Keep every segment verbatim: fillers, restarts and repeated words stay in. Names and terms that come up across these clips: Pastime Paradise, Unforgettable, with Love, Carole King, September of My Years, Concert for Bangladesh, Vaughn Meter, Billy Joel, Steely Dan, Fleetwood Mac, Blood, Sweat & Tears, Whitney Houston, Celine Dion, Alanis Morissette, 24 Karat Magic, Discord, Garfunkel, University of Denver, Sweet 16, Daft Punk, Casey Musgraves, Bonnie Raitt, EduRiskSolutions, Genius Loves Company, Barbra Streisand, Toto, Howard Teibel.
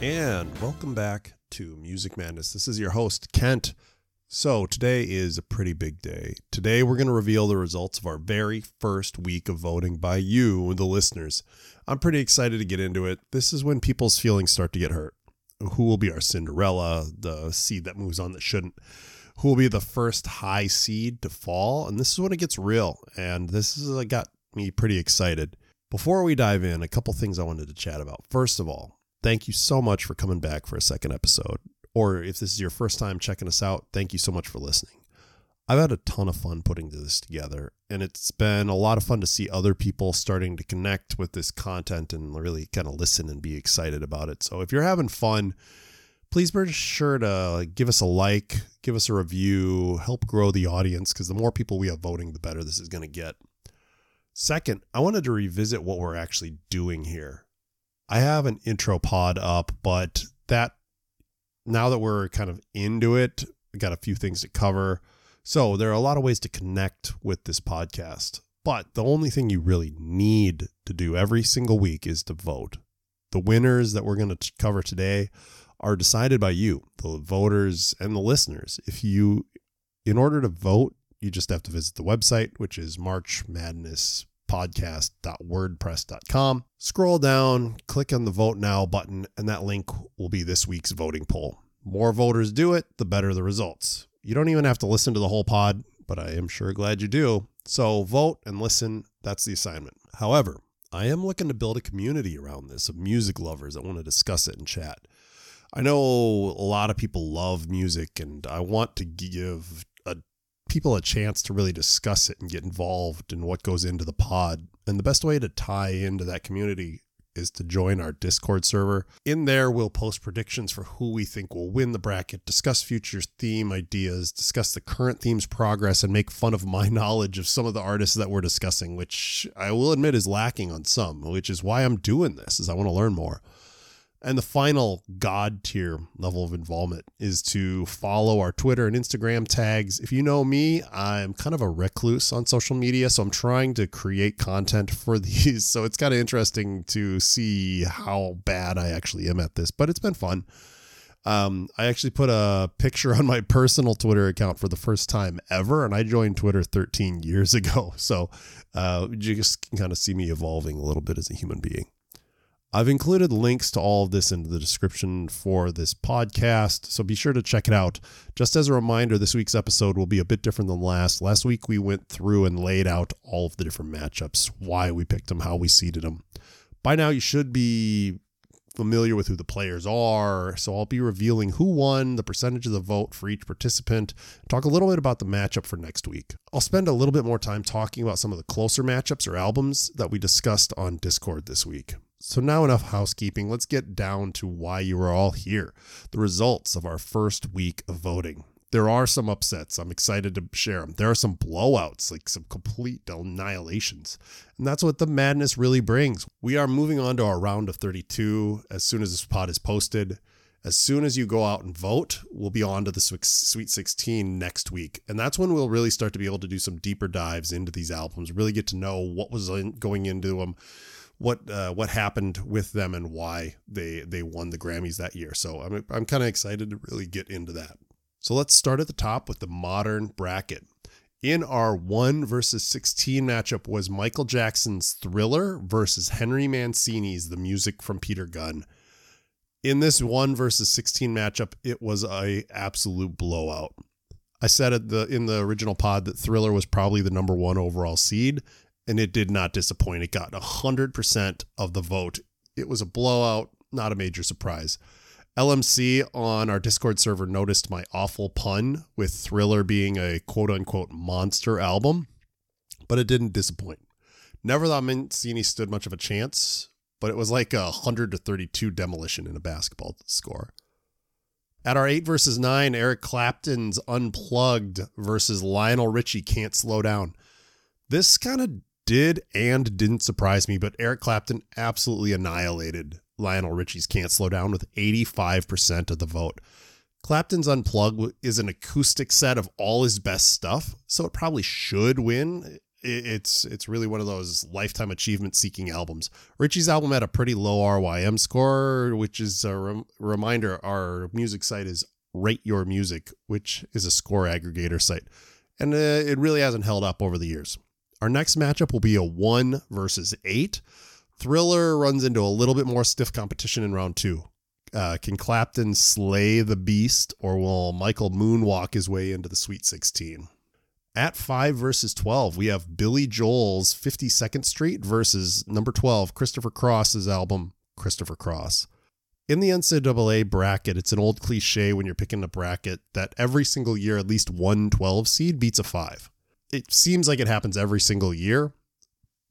and welcome back to Music Madness. This is your host, Kent. So today is a pretty big day. Today we're going to reveal the results of our very first week of voting by you, the listeners. I'm pretty excited to get into it. This is when people's feelings start to get hurt. Who will be our Cinderella, the seed that moves on that shouldn't? Who will be the first high seed to fall? And this is when it gets real. And this is what got me pretty excited. Before we dive in, a couple things I wanted to chat about. First of all, thank you so much for coming back for a second episode. Or if this is your first time checking us out, thank you so much for listening. I've had a ton of fun putting this together, and it's been a lot of fun to see other people starting to connect with this content and really kind of listen and be excited about it. So if you're having fun, please be sure to give us a like, give us a review, help grow the audience, because the more people we have voting, the better this is going to get. Second, I wanted to revisit what we're actually doing here. I have an intro pod up, but that now that we're kind of into it, I got a few things to cover. So there are a lot of ways to connect with this podcast, but the only thing you really need to do every single week is to vote. The winners that we're going to cover today are decided by you, the voters and the listeners. If you, in order to vote, you just have to visit the website, which is march madness podcast dot wordpress dot com. Scroll down, click on the Vote Now button, and that link will be this week's voting poll. More voters do it, the better the results. You don't even have to listen to the whole pod, but I am sure glad you do. So vote and listen. That's the assignment. However, I am looking to build a community around this of music lovers that want to discuss it and chat. I know a lot of people love music, and I want to give a, people a chance to really discuss it and get involved in what goes into the pod. And the best way to tie into that community is to join our Discord server. In there, we'll post predictions for who we think will win the bracket, discuss future theme ideas, discuss the current theme's progress, and make fun of my knowledge of some of the artists that we're discussing, which I will admit is lacking on some, which is why I'm doing this, is I want to learn more. And the final God tier level of involvement is to follow our Twitter and Instagram tags. If you know me, I'm kind of a recluse on social media, so I'm trying to create content for these. So it's kind of interesting to see how bad I actually am at this, but it's been fun. Um, I actually put a picture on my personal Twitter account for the first time ever, and I joined Twitter thirteen years ago. So uh, you just can kind of see me evolving a little bit as a human being. I've included links to all of this in the description for this podcast, so be sure to check it out. Just as a reminder, this week's episode will be a bit different than last. Last week, we went through and laid out all of the different matchups, why we picked them, how we seeded them. By now, you should be familiar with who the players are, so I'll be revealing who won, the percentage of the vote for each participant, talk a little bit about the matchup for next week. I'll spend a little bit more time talking about some of the closer matchups or albums that we discussed on Discord this week. So now enough housekeeping. Let's get down to why you are all here. The results of our first week of voting. There are some upsets. I'm excited to share them. There are some blowouts, like some complete annihilations. And that's what the madness really brings. We are moving on to our round of thirty-two as soon as this pod is posted. As soon as you go out and vote, we'll be on to the Sweet sixteen next week. And that's when we'll really start to be able to do some deeper dives into these albums, really get to know what was going into them, what uh, what happened with them, and why they they won the Grammys that year. So I'm I'm kind of excited to really get into that. So let's start at the top with the modern bracket. In our one versus sixteen matchup was Michael Jackson's Thriller versus Henry Mancini's The Music from Peter Gunn. In this one versus sixteen matchup, it was a absolute blowout. I said at the in the original pod that Thriller was probably the number one overall seed, and it did not disappoint. It got one hundred percent of the vote. It was a blowout, not a major surprise. L M C on our Discord server noticed my awful pun with Thriller being a quote-unquote monster album, but it didn't disappoint. Never thought Mancini stood much of a chance, but it was like a one hundred to thirty-two demolition in a basketball score. At our eight versus nine, Eric Clapton's Unplugged versus Lionel Richie Can't Slow Down. This kind of did and didn't surprise me, but Eric Clapton absolutely annihilated Lionel Richie's Can't Slow Down with eighty-five percent of the vote. Clapton's Unplugged is an acoustic set of all his best stuff, so it probably should win. it, it's it's really one of those lifetime achievement seeking albums. Richie's album had a pretty low R Y M score, which is a rem- reminder. Our music site is Rate Your Music, which is a score aggregator site. And uh, it really hasn't held up over the years. Our next matchup will be a one versus eight. Thriller runs into a little bit more stiff competition in round two. Uh, can Clapton slay the beast, or will Michael moonwalk his way into the Sweet sixteen? At five versus twelve, we have Billy Joel's fifty-second Street versus number twelve, Christopher Cross's album, Christopher Cross. In the N C A A bracket, it's an old cliche when you're picking a bracket that every single year, at least one twelve seed beats a five. It seems like it happens every single year.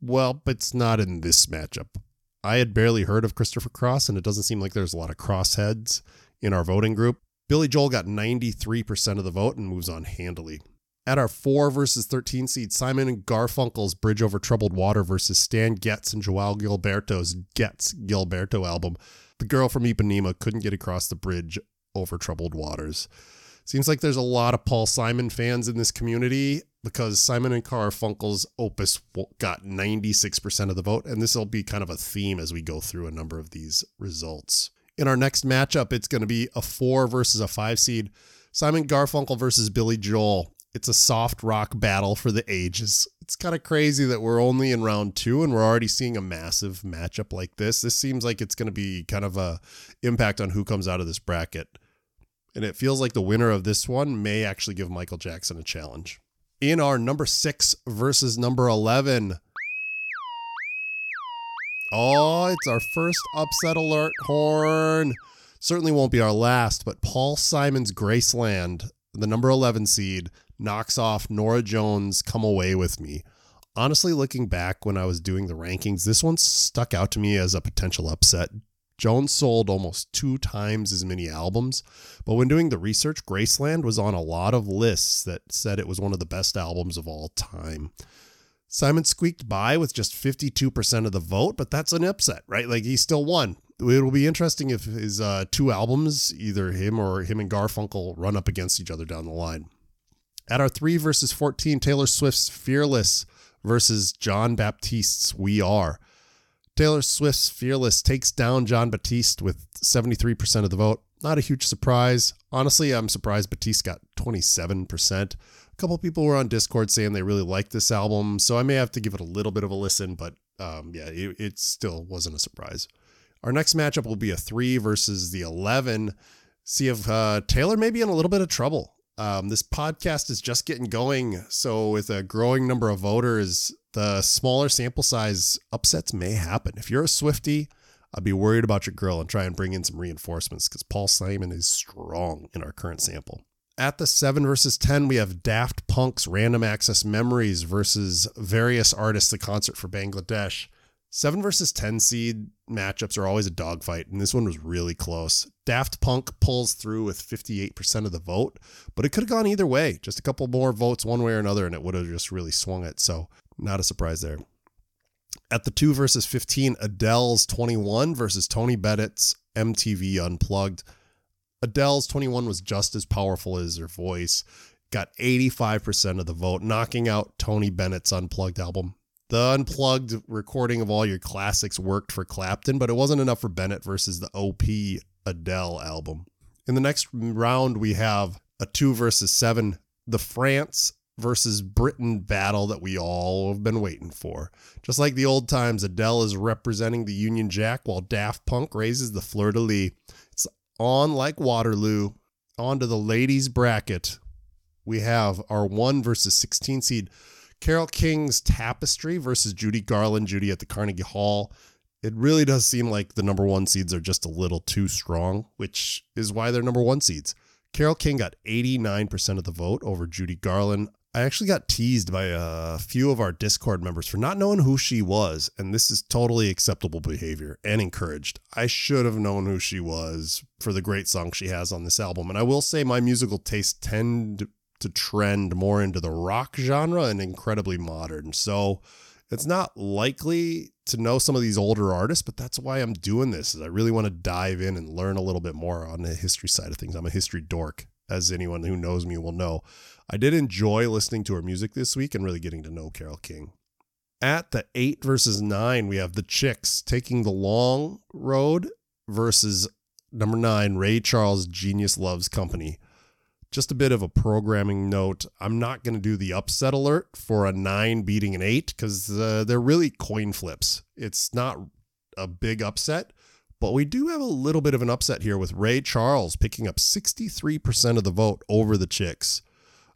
Well, but it's not in this matchup. I had barely heard of Christopher Cross, and it doesn't seem like there's a lot of crossheads in our voting group. Billy Joel got ninety-three percent of the vote and moves on handily. At our four versus thirteen seed, Simon and Garfunkel's Bridge Over Troubled Water versus Stan Getz and João Gilberto's Getz Gilberto album, The Girl from Ipanema Couldn't Get Across the Bridge Over Troubled Waters. Seems like there's a lot of Paul Simon fans in this community, because Simon and Garfunkel's opus got ninety-six percent of the vote, and this will be kind of a theme as we go through a number of these results. In our next matchup, it's going to be a four versus a five seed, Simon Garfunkel versus Billy Joel. It's a soft rock battle for the ages. It's kind of crazy that we're only in round two and we're already seeing a massive matchup like this. This seems like it's going to be kind of a impact on who comes out of this bracket. And it feels like the winner of this one may actually give Michael Jackson a challenge. In our number six versus number eleven. Oh, it's our first upset alert horn. Certainly won't be our last, but Paul Simon's Graceland, the number eleven seed, knocks off Norah Jones' Come Away With Me. Honestly, looking back when I was doing the rankings, this one stuck out to me as a potential upset. Jones sold almost two times as many albums, but when doing the research, Graceland was on a lot of lists that said it was one of the best albums of all time. Simon squeaked by with just fifty-two percent of the vote, but that's an upset, right? Like, he still won. It'll be interesting if his uh, two albums, either him or him and Garfunkel, run up against each other down the line. At our three versus fourteen, Taylor Swift's Fearless versus John Baptiste's We Are. Taylor Swift's Fearless takes down John Batiste with seventy-three percent of the vote. Not a huge surprise. Honestly, I'm surprised Batiste got twenty-seven percent. A couple people were on Discord saying they really liked this album, so I may have to give it a little bit of a listen, but um, yeah, it, it still wasn't a surprise. Our next matchup will be a three versus the eleven. See if uh, Taylor may be in a little bit of trouble. Um, this podcast is just getting going, so with a growing number of voters, the smaller sample size upsets may happen. If you're a Swiftie, I'd be worried about your girl and try and bring in some reinforcements, because Paul Simon is strong in our current sample. At the seven versus ten, we have Daft Punk's Random Access Memories versus various artists, The Concert for Bangladesh. seven versus ten seed matchups are always a dogfight, and this one was really close. Daft Punk pulls through with fifty-eight percent of the vote, but it could have gone either way. Just a couple more votes one way or another, and it would have just really swung it, so not a surprise there. At the two versus fifteen, Adele's twenty-one versus Tony Bennett's M T V Unplugged. Adele's twenty-one was just as powerful as her voice. Got eighty-five percent of the vote, knocking out Tony Bennett's Unplugged album. The Unplugged recording of all your classics worked for Clapton, but it wasn't enough for Bennett versus the O P Adele album. In the next round, we have a two versus seven, the France versus Britain battle that we all have been waiting for. Just like the old times, Adele is representing the Union Jack while Daft Punk raises the fleur-de-lis. It's on like Waterloo. On to the ladies bracket. We have our one versus sixteen seed, Carole King's Tapestry versus Judy Garland, Judy at the Carnegie Hall. It really does seem like the number one seeds are just a little too strong, which is why they're number one seeds. Carole King got eighty-nine percent of the vote over Judy Garland. I actually got teased by a few of our Discord members for not knowing who she was, and this is totally acceptable behavior and encouraged. I should have known who she was for the great song she has on this album, and I will say my musical tastes tend to trend more into the rock genre and incredibly modern. So it's not likely to know some of these older artists, but that's why I'm doing this, is I really want to dive in and learn a little bit more on the history side of things. I'm a history dork, as anyone who knows me will know. I did enjoy listening to her music this week and really getting to know Carole King. At the eight versus nine, we have The Chicks, Taking the Long Road versus number nine, Ray Charles, Genius Loves Company. Just a bit of a programming note. I'm not going to do the upset alert for a nine beating an eight because uh, they're really coin flips. It's not a big upset, but we do have a little bit of an upset here with Ray Charles picking up sixty-three percent of the vote over The Chicks.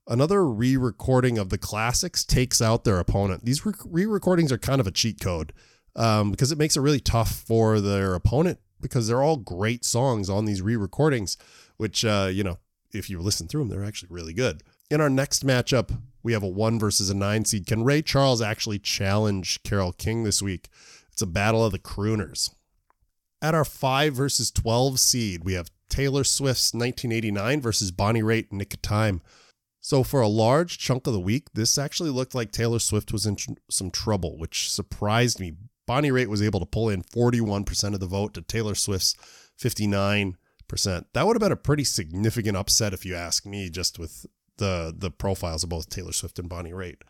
Another re-recording of the classics takes out their opponent. These re-recordings are kind of a cheat code um, because it makes it really tough for their opponent because they're all great songs on these re-recordings, which, uh, you know, if you listen through them, they're actually really good. In our next matchup, we have a one versus a nine seed. Can Ray Charles actually challenge Carole King this week? It's a battle of the crooners. At our five versus twelve seed, we have Taylor Swift's nineteen eighty-nine versus Bonnie Raitt, Nick of Time. So for a large chunk of the week, this actually looked like Taylor Swift was in tr- some trouble, which surprised me. Bonnie Raitt was able to pull in forty-one percent of the vote to Taylor Swift's fifty-nine percent. That would have been a pretty significant upset if you ask me, just with the, the profiles of both Taylor Swift and Bonnie Raitt.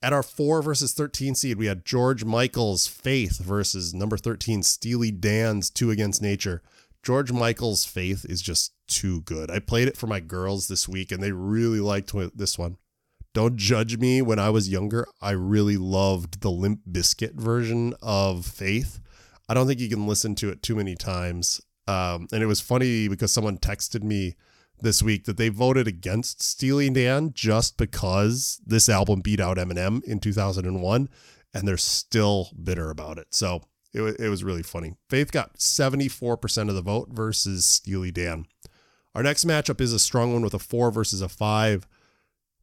At our four versus thirteen seed, we had George Michael's Faith versus number thirteen, Steely Dan's Two Against Nature. George Michael's Faith is just too good. I played it for my girls this week and they really liked this one. Don't judge me. When I was younger, I really loved the Limp Bizkit version of Faith. I don't think you can listen to it too many times. Um, and it was funny because someone texted me this week that they voted against Steely Dan just because this album beat out Eminem in two thousand one and they're still bitter about it. So it, it was really funny. Faith got seventy-four percent of the vote versus Steely Dan. Our next matchup is a strong one with a four versus a five.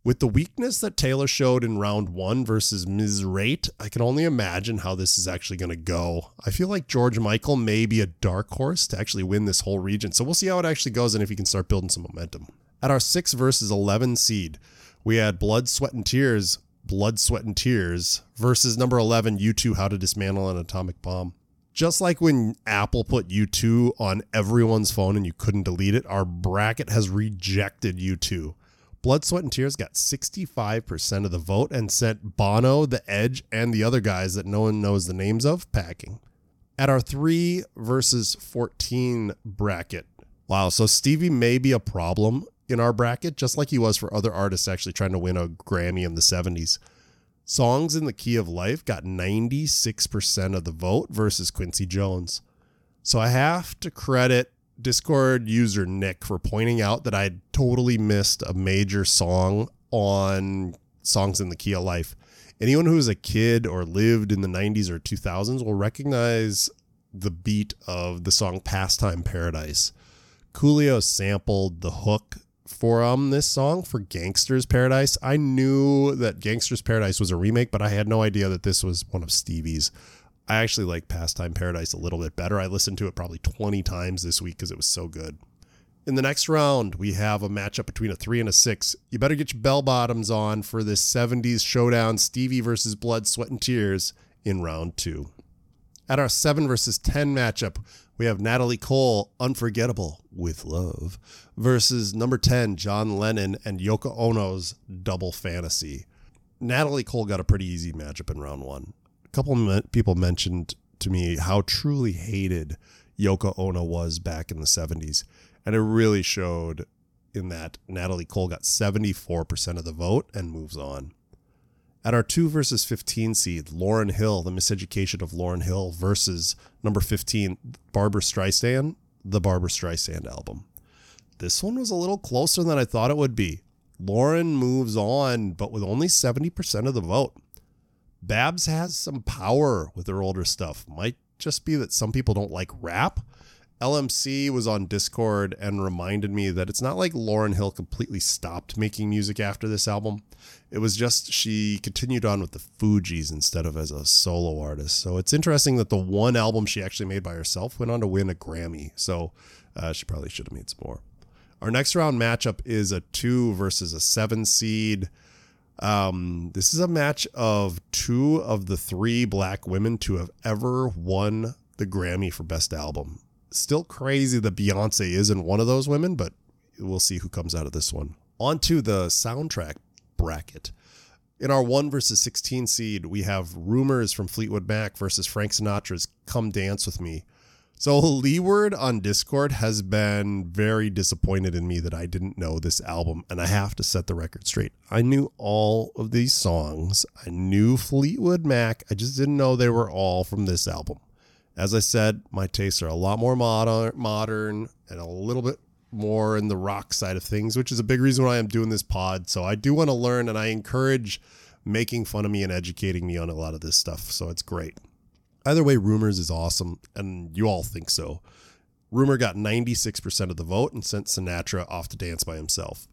With the weakness that Taylor showed in round one versus Miz Raitt, I can only imagine how this is actually going to go. I feel like George Michael may be a dark horse to actually win this whole region. So we'll see how it actually goes and if he can start building some momentum. At our six versus eleven seed, we had Blood, Sweat and Tears, Blood, Sweat and Tears versus number eleven, U two, How to Dismantle an Atomic Bomb. Just like when Apple put U two on everyone's phone and you couldn't delete it, our bracket has rejected U two. Blood, Sweat and Tears got sixty-five percent of the vote and sent Bono, The Edge, and the other guys that no one knows the names of packing. At our three versus fourteen bracket. Wow, so Stevie may be a problem in our bracket, just like he was for other artists actually trying to win a Grammy in the seventies. Songs in the Key of Life got ninety-six percent of the vote versus Quincy Jones. So I have to credit Discord user Nick for pointing out that I totally missed a major song on Songs in the Key of Life. Anyone who was a kid or lived in the nineties or two thousands will recognize the beat of the song Pastime Paradise. Coolio sampled the hook for um this song for Gangster's Paradise. I knew that Gangster's Paradise was a remake, but I had no idea that this was one of Stevie's. I actually like Pastime Paradise a little bit better. I listened to it probably twenty times this week because it was so good. In the next round, we have a matchup between a three and a six. You better get your bell bottoms on for this seventies showdown, Stevie versus Blood, Sweat and Tears in round two. At our seven versus ten matchup, we have Natalie Cole, Unforgettable with Love, versus number ten, John Lennon and Yoko Ono's Double Fantasy. Natalie Cole got a pretty easy matchup in round one. A couple of people mentioned to me how truly hated Yoko Ono was back in the seventies. And it really showed in that Natalie Cole got seventy-four percent of the vote and moves on. At our two versus fifteen seed, Lauryn Hill, The Miseducation of Lauryn Hill versus number fifteen, Barbra Streisand, the Barbra Streisand Album. This one was a little closer than I thought it would be. Lauryn moves on, but with only seventy percent of the vote. Babs has some power with her older stuff. Might just be that some people don't like rap. L M C was on Discord and reminded me that it's not like Lauryn Hill completely stopped making music after this album. It was just she continued on with the Fugees instead of as a solo artist. So it's interesting that the one album she actually made by herself went on to win a Grammy. So uh, she probably should have made some more. Our next round matchup is a two versus a seven seed. Um, this is a match of two of the three black women to have ever won the Grammy for Best Album. Still crazy that Beyonce isn't one of those women, but we'll see who comes out of this one. Onto the soundtrack bracket. In our one versus sixteen seed, we have Rumors from Fleetwood Mac versus Frank Sinatra's Come Dance With Me. So Leeward on Discord has been very disappointed in me that I didn't know this album, and I have to set the record straight. I knew all of these songs. I knew Fleetwood Mac. I just didn't know they were all from this album. As I said, my tastes are a lot more modern, modern and a little bit more in the rock side of things, which is a big reason why I'm doing this pod. So I do want to learn, and I encourage making fun of me and educating me on a lot of this stuff. So it's great. Either way, Rumors is awesome, and you all think so. Rumor got ninety-six percent of the vote and sent Sinatra off to dance by himself.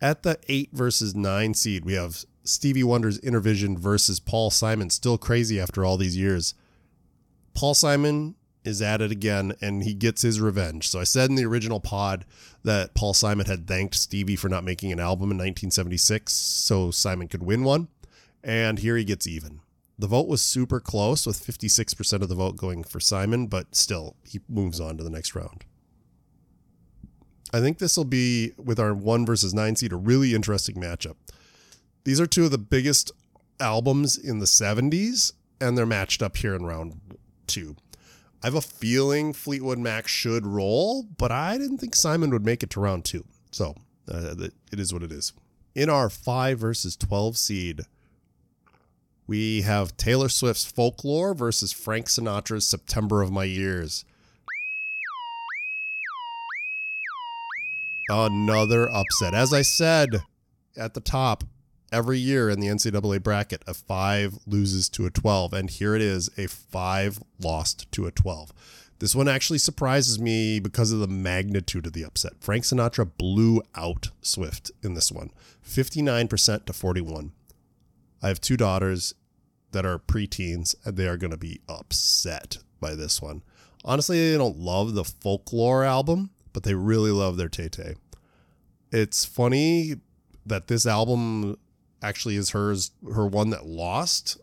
At the eight versus nine seed, we have Stevie Wonder's Inner Vision versus Paul Simon, Still Crazy After All These Years. Paul Simon is at it again, and he gets his revenge. So I said in the original pod that Paul Simon had thanked Stevie for not making an album in nineteen seventy-six so Simon could win one, and here he gets even. The vote was super close, with fifty-six percent of the vote going for Simon, but still, he moves on to the next round. I think this will be, with our one versus nine seed, a really interesting matchup. These are two of the biggest albums in the seventies, and they're matched up here in round two. I have a feeling Fleetwood Mac should roll, but I didn't think Simon would make it to round two. So uh, it is what it is. In our five versus twelve seed, we have Taylor Swift's Folklore versus Frank Sinatra's September of My Years. Another upset. As I said at the top, every year in the N C double A bracket, a five loses to a twelve, and here it is, a five lost to a twelve. This one actually surprises me because of the magnitude of the upset. Frank Sinatra blew out Swift in this one, fifty-nine percent to forty-one. I have two daughters that are preteens, and they are going to be upset by this one. Honestly, they don't love the Folklore album, but they really love their Tay-Tay. It's funny that this album actually is hers, her one that lost,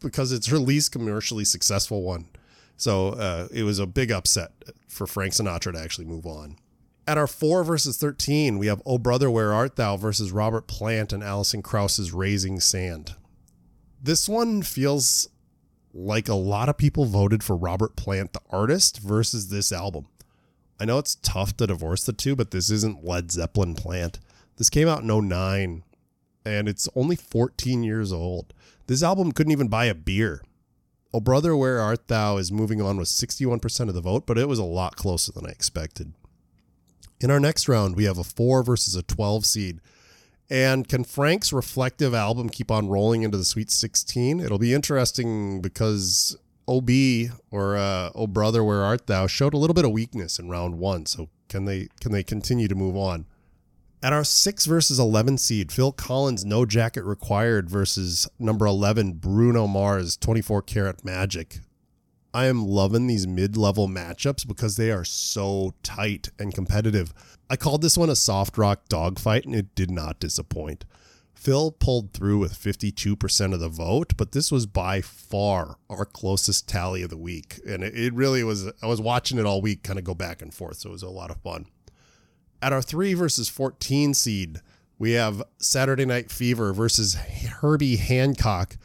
because it's her least commercially successful one. So uh, it was a big upset for Frank Sinatra to actually move on. At our four versus thirteen, we have Oh Brother Where Art Thou versus Robert Plant and Alison Krauss's Raising Sand. This one feels like a lot of people voted for Robert Plant, the artist, versus this album. I know it's tough to divorce the two, but this isn't Led Zeppelin Plant. This came out in oh nine, and it's only fourteen years old. This album couldn't even buy a beer. Oh Brother Where Art Thou is moving on with sixty-one percent of the vote, but it was a lot closer than I expected. In our next round, we have a four versus a twelve seed. And can Frank's reflective album keep on rolling into the Sweet sixteen? It'll be interesting because O B, or uh, Oh Brother Where Art Thou, showed a little bit of weakness in round one. So can they can they continue to move on? At our six versus eleven seed, Phil Collins' No Jacket Required versus number eleven, Bruno Mars' twenty-four karat Magic. I am loving these mid-level matchups because they are so tight and competitive. I called this one a soft rock dogfight, and it did not disappoint. Phil pulled through with fifty-two percent of the vote, but this was by far our closest tally of the week. And it really was, I was watching it all week kind of go back and forth, so it was a lot of fun. At our three versus fourteen seed, we have Saturday Night Fever versus Herbie Hancock,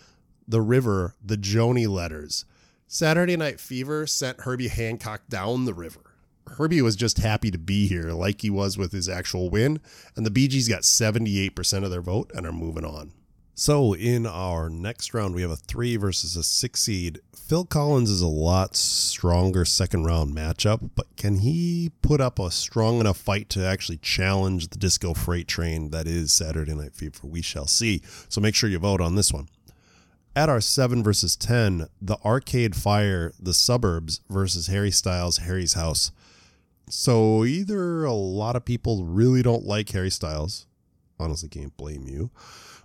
The River, The Joni Letters. Saturday Night Fever sent Herbie Hancock down the river. Herbie was just happy to be here, like he was with his actual win, and the Bee Gees got seventy-eight percent of their vote and are moving on. So in our next round, we have a three versus a six seed. Phil Collins is a lot stronger second round matchup, but can he put up a strong enough fight to actually challenge the disco freight train that is Saturday Night Fever? We shall see. So make sure you vote on this one. At our seven versus ten, The Arcade Fire, The Suburbs versus Harry Styles, Harry's House. So either a lot of people really don't like Harry Styles, honestly can't blame you,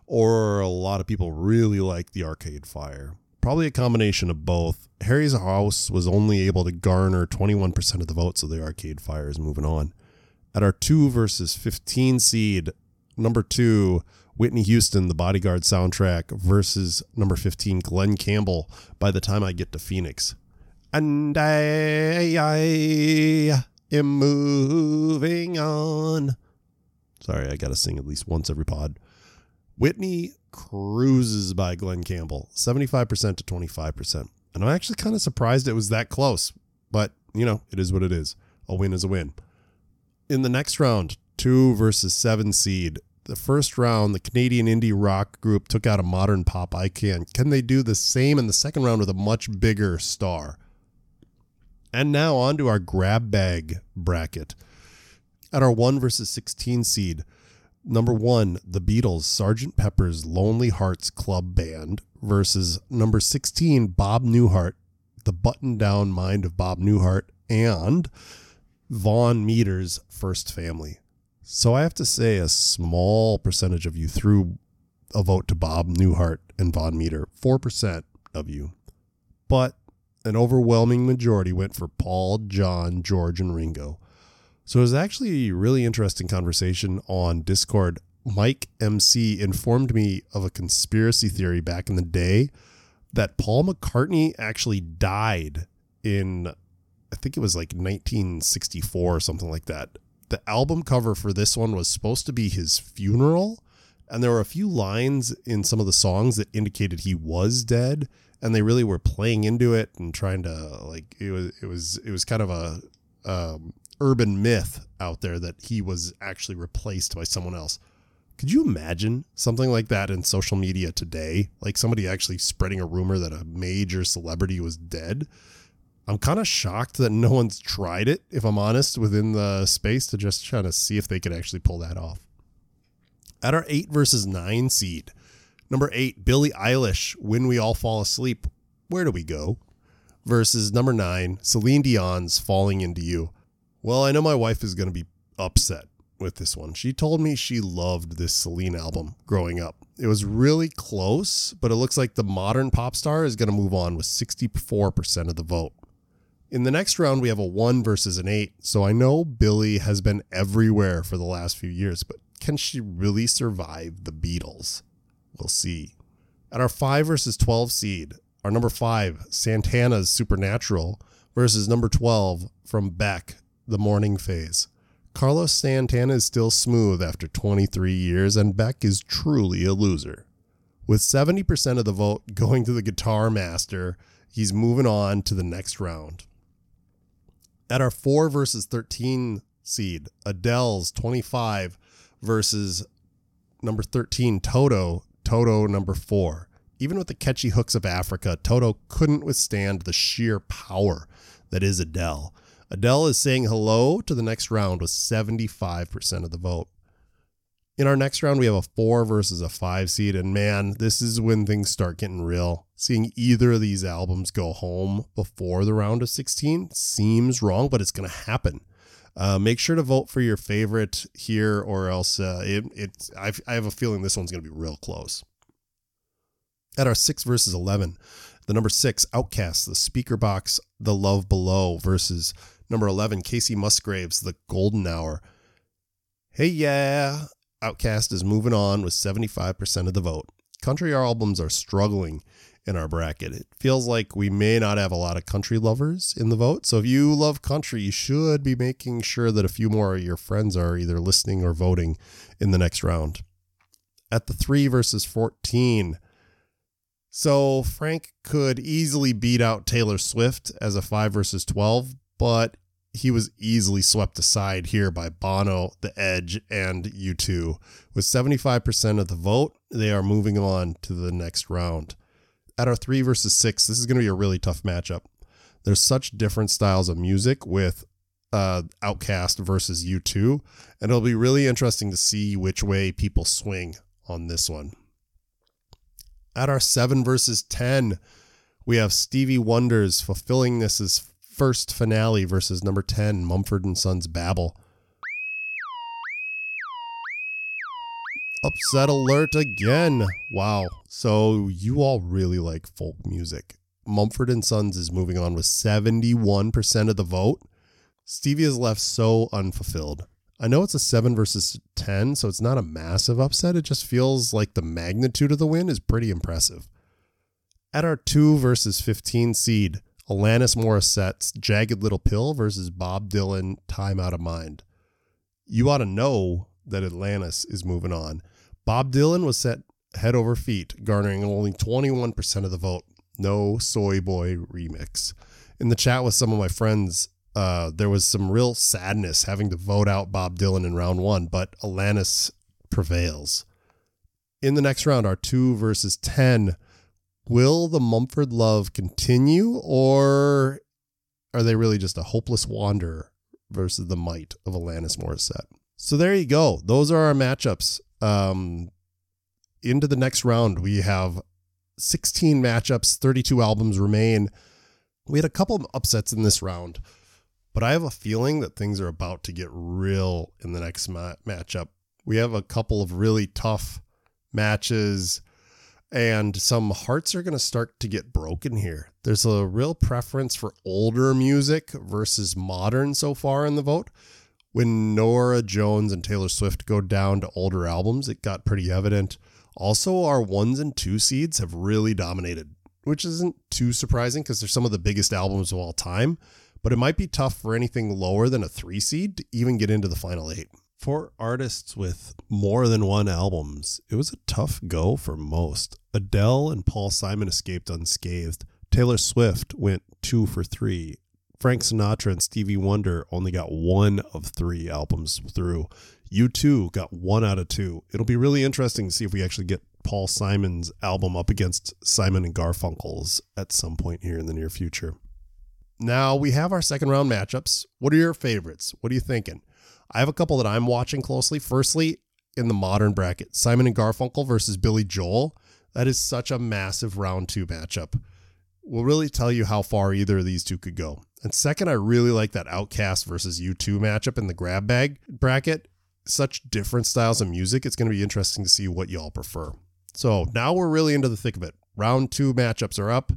or a lot of people really like The Arcade Fire. Probably a combination of both. Harry's House was only able to garner twenty-one percent of the vote, so The Arcade Fire is moving on. At our two versus fifteen seed, number two, Whitney Houston, The Bodyguard soundtrack versus number fifteen, Glenn Campbell, By the Time I Get to Phoenix. And I, I am moving on. Sorry, I got to sing at least once every pod. Whitney Cruises by Glen Campbell, seventy-five percent to twenty-five percent. And I'm actually kind of surprised it was that close. But, you know, it is what it is. A win is a win. In the next round, two versus seven seed. The first round, the Canadian indie rock group took out a modern pop icon. Can they do the same in the second round with a much bigger star? And now on to our grab bag bracket. At our one versus sixteen seed, number one, the Beatles, Sergeant Pepper's Lonely Hearts Club Band versus number sixteen, Bob Newhart, The Button-Down Mind of Bob Newhart, and Vaughn Meter's First Family. So I have to say a small percentage of you threw a vote to Bob Newhart and Vaughn Meter, four percent of you. But an overwhelming majority went for Paul, John, George, and Ringo. So it was actually a really interesting conversation on Discord. Mike M C informed me of a conspiracy theory back in the day that Paul McCartney actually died in, I think it was like nineteen sixty-four or something like that. The album cover for this one was supposed to be his funeral, and there were a few lines in some of the songs that indicated he was dead, and they really were playing into it and trying to, like, it was it was it was kind of a um, urban myth out there that he was actually replaced by someone else. Could you imagine something like that in social media today? Like somebody actually spreading a rumor that a major celebrity was dead? I'm kind of shocked that no one's tried it, if I'm honest, within the space to just try to see if they could actually pull that off. At our eight versus nine seed, number eight, Billie Eilish, When We All Fall Asleep, Where Do We Go? Versus number nine, Celine Dion's Falling Into You. Well, I know my wife is going to be upset with this one. She told me she loved this Celine album growing up. It was really close, but it looks like the modern pop star is going to move on with sixty-four percent of the vote. In the next round, we have a one versus an eight. So I know Billie has been everywhere for the last few years, but can she really survive the Beatles? We'll see. At our five versus twelve seed, our number five, Santana's Supernatural versus number twelve from Beck, The Morning Phase. Carlos Santana is still smooth after twenty-three years, and Beck is truly a loser. With seventy percent of the vote going to the guitar master, he's moving on to the next round. At our four versus thirteen seed, Adele's twenty-five versus number thirteen, Toto, Toto number four. Even with the catchy hooks of Africa, Toto couldn't withstand the sheer power that is Adele. Adele is saying hello to the next round with seventy-five percent of the vote. In our next round, we have a four versus a five seed, and man, this is when things start getting real. Seeing either of these albums go home before the round of sixteen seems wrong, but it's going to happen. Uh, make sure to vote for your favorite here, or else uh, it, it, I've, I have a feeling this one's going to be real close. At our six versus eleven, the number six, Outkast, The Speaker Box, The Love Below, versus number eleven, Casey Musgraves, The Golden Hour. Hey, yeah. Outkast is moving on with seventy-five percent of the vote. Country albums are struggling in our bracket. It feels like we may not have a lot of country lovers in the vote. So if you love country, you should be making sure that a few more of your friends are either listening or voting in the next round. At the three versus fourteen. So Frank could easily beat out Taylor Swift as a five versus twelve, but he was easily swept aside here by Bono, The Edge, and U two. With seventy-five percent of the vote, they are moving on to the next round. At our three versus six, this is going to be a really tough matchup. There's such different styles of music with uh, Outkast versus U two, and it'll be really interesting to see which way people swing on this one. At our seven versus ten, we have Stevie Wonder's Fulfilling This Is First Finale versus number ten, Mumford and Sons' Babel. Upset alert again. Wow. So you all really like folk music. Mumford and Sons is moving on with seventy-one percent of the vote. Stevie is left so unfulfilled. I know it's a seven versus ten, so it's not a massive upset. It just feels like the magnitude of the win is pretty impressive. At our two versus fifteen seed, Alanis Morissette's Jagged Little Pill versus Bob Dylan, Time Out of Mind. You ought to know that Atlantis is moving on. Bob Dylan was set head over feet, garnering only twenty-one percent of the vote. No Soy Boy remix. In the chat with some of my friends, uh, there was some real sadness having to vote out Bob Dylan in round one, but Atlantis prevails. In the next round, our two versus ten. Will the Mumford love continue, or are they really just a hopeless wanderer versus the might of Alanis Morissette? So there you go. Those are our matchups. Um, into the next round, we have sixteen matchups, thirty-two albums remain. We had a couple of upsets in this round, but I have a feeling that things are about to get real in the next ma- matchup. We have a couple of really tough matches, and some hearts are going to start to get broken here. There's a real preference for older music versus modern so far in the vote. When Norah Jones and Taylor Swift go down to older albums, it got pretty evident. Also, our ones and two seeds have really dominated, which isn't too surprising because they're some of the biggest albums of all time. But it might be tough for anything lower than a three seed to even get into the final eight. For artists with more than one albums, it was a tough go for most. Adele and Paul Simon escaped unscathed. Taylor Swift went two for three. Frank Sinatra and Stevie Wonder only got one of three albums through. U two got one out of two. It'll be really interesting to see if we actually get Paul Simon's album up against Simon and Garfunkel's at some point here in the near future. Now we have our second round matchups. What are your favorites? What are you thinking? I have a couple that I'm watching closely. Firstly, in the modern bracket, Simon and Garfunkel versus Billy Joel. That is such a massive round two matchup. Will really tell you how far either of these two could go. And second, I really like that Outkast versus U two matchup in the grab bag bracket. Such different styles of music. It's going to be interesting to see what y'all prefer. So now we're really into the thick of it. Round two matchups are up.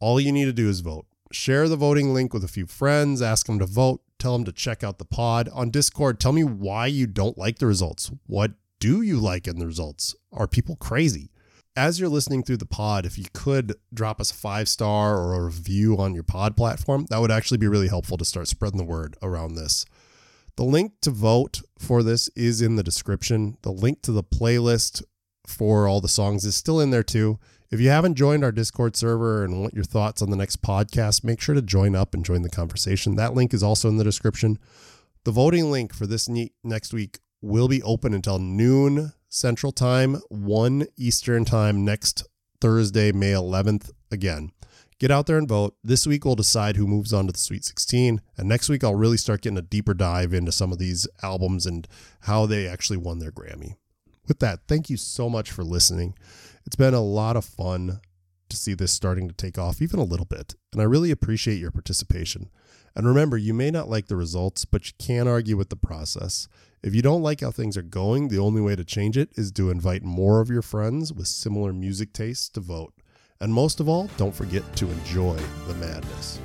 All you need to do is vote. Share the voting link with a few friends. Ask them to vote. Tell them to check out the pod on Discord. Tell me why you don't like the results. What do you like in the results? Are people crazy? As you're listening through the pod, if you could drop us a five star or a review on your pod platform, that would actually be really helpful to start spreading the word around this. The link to vote for this is in the description. The link to the playlist for all the songs is still in there too. If you haven't joined our Discord server and want your thoughts on the next podcast, make sure to join up and join the conversation. That link is also in the description. The voting link for this next week will be open until noon Central Time, one Eastern Time next Thursday, May eleventh. Again, get out there and vote. This week we'll decide who moves on to the Sweet sixteen. And next week I'll really start getting a deeper dive into some of these albums and how they actually won their Grammy. With that, thank you so much for listening. It's been a lot of fun to see this starting to take off even a little bit, and I really appreciate your participation. And remember, you may not like the results, but you can't argue with the process. If you don't like how things are going, the only way to change it is to invite more of your friends with similar music tastes to vote. And most of all, don't forget to enjoy the madness.